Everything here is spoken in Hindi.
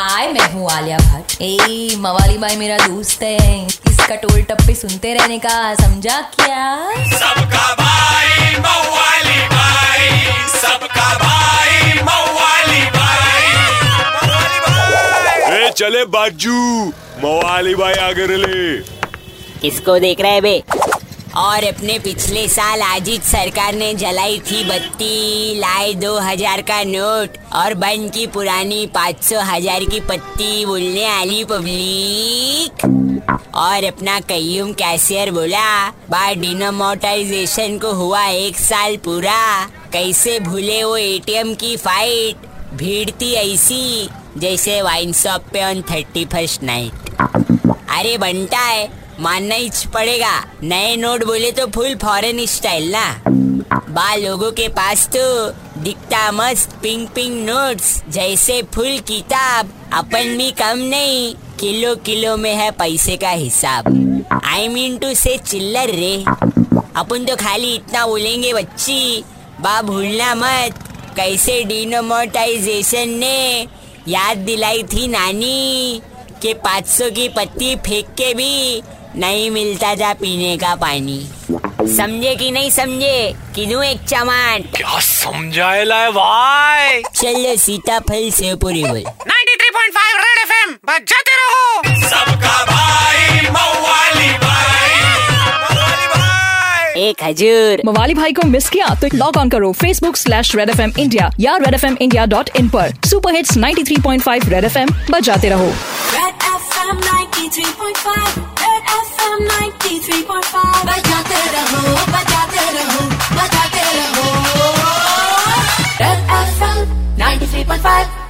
हाय, मैं हूँ आलिया भट्ट। ए मवाली भाई मेरा दोस्त है, इसका टोल टप्पे सुनते रहने का, समझा क्या? सबका भाई मवाली भाई, सबका भाई मवाली भाई। ए चले बाजू, मवाली भाई आगे ले। किसको देख रहे बे? और अपने पिछले साल अजीत सरकार ने जलाई थी बत्ती, लाए 2000 का नोट और बन की पुरानी 500,000 की पत्ती, बोलने आली पब्लिक। और अपना कयूम कैशियर बोला, बार डिमोनेटाइजेशन को हुआ 1 साल पूरा, कैसे भूले वो एटीएम की फाइट, भीड़ थी ऐसी जैसे वाइन शॉप पे ऑन 31st नाइट। अरे बनता है, मानना ही पड़ेगा, नए नोट बोले तो फुल फॉरेन स्टाइल ना। बा लोगों के पास तो दिखता मस्त पिंक पिंक नोट्स जैसे फुल किताब, अपन भी कम नहीं, किलो किलो में है पैसे का हिसाब। आई मीन टू से चिल्लर रे, अपन तो खाली इतना बोलेंगे बच्ची, बा भूलना मत कैसे डिमोनेटाइजेशन ने याद दिलाई थी नानी के 500 की पत्ती फेंक के भी नहीं मिलता था पीने का पानी। समझे कि नहीं समझे? कि दूं एक चमाट? क्या समझाएला है भाई? चलो सीताफल से पूरी बोल। 93.5 रेड एफएम बजाते रहो। सबका भाई मवाली भाई, मवाली भाई। एक हजूर मवाली भाई को मिस किया तो लॉग ऑन करो facebook.com/redfmindia या redfmindia.in पर। सुपर हिट्स 93.5 रेड एफएम बजाते रहो। Red FM 93.5, Red FM 93.5, बजाते रहो, बजाते रहो, बजाते रहो। Red FM 93.5.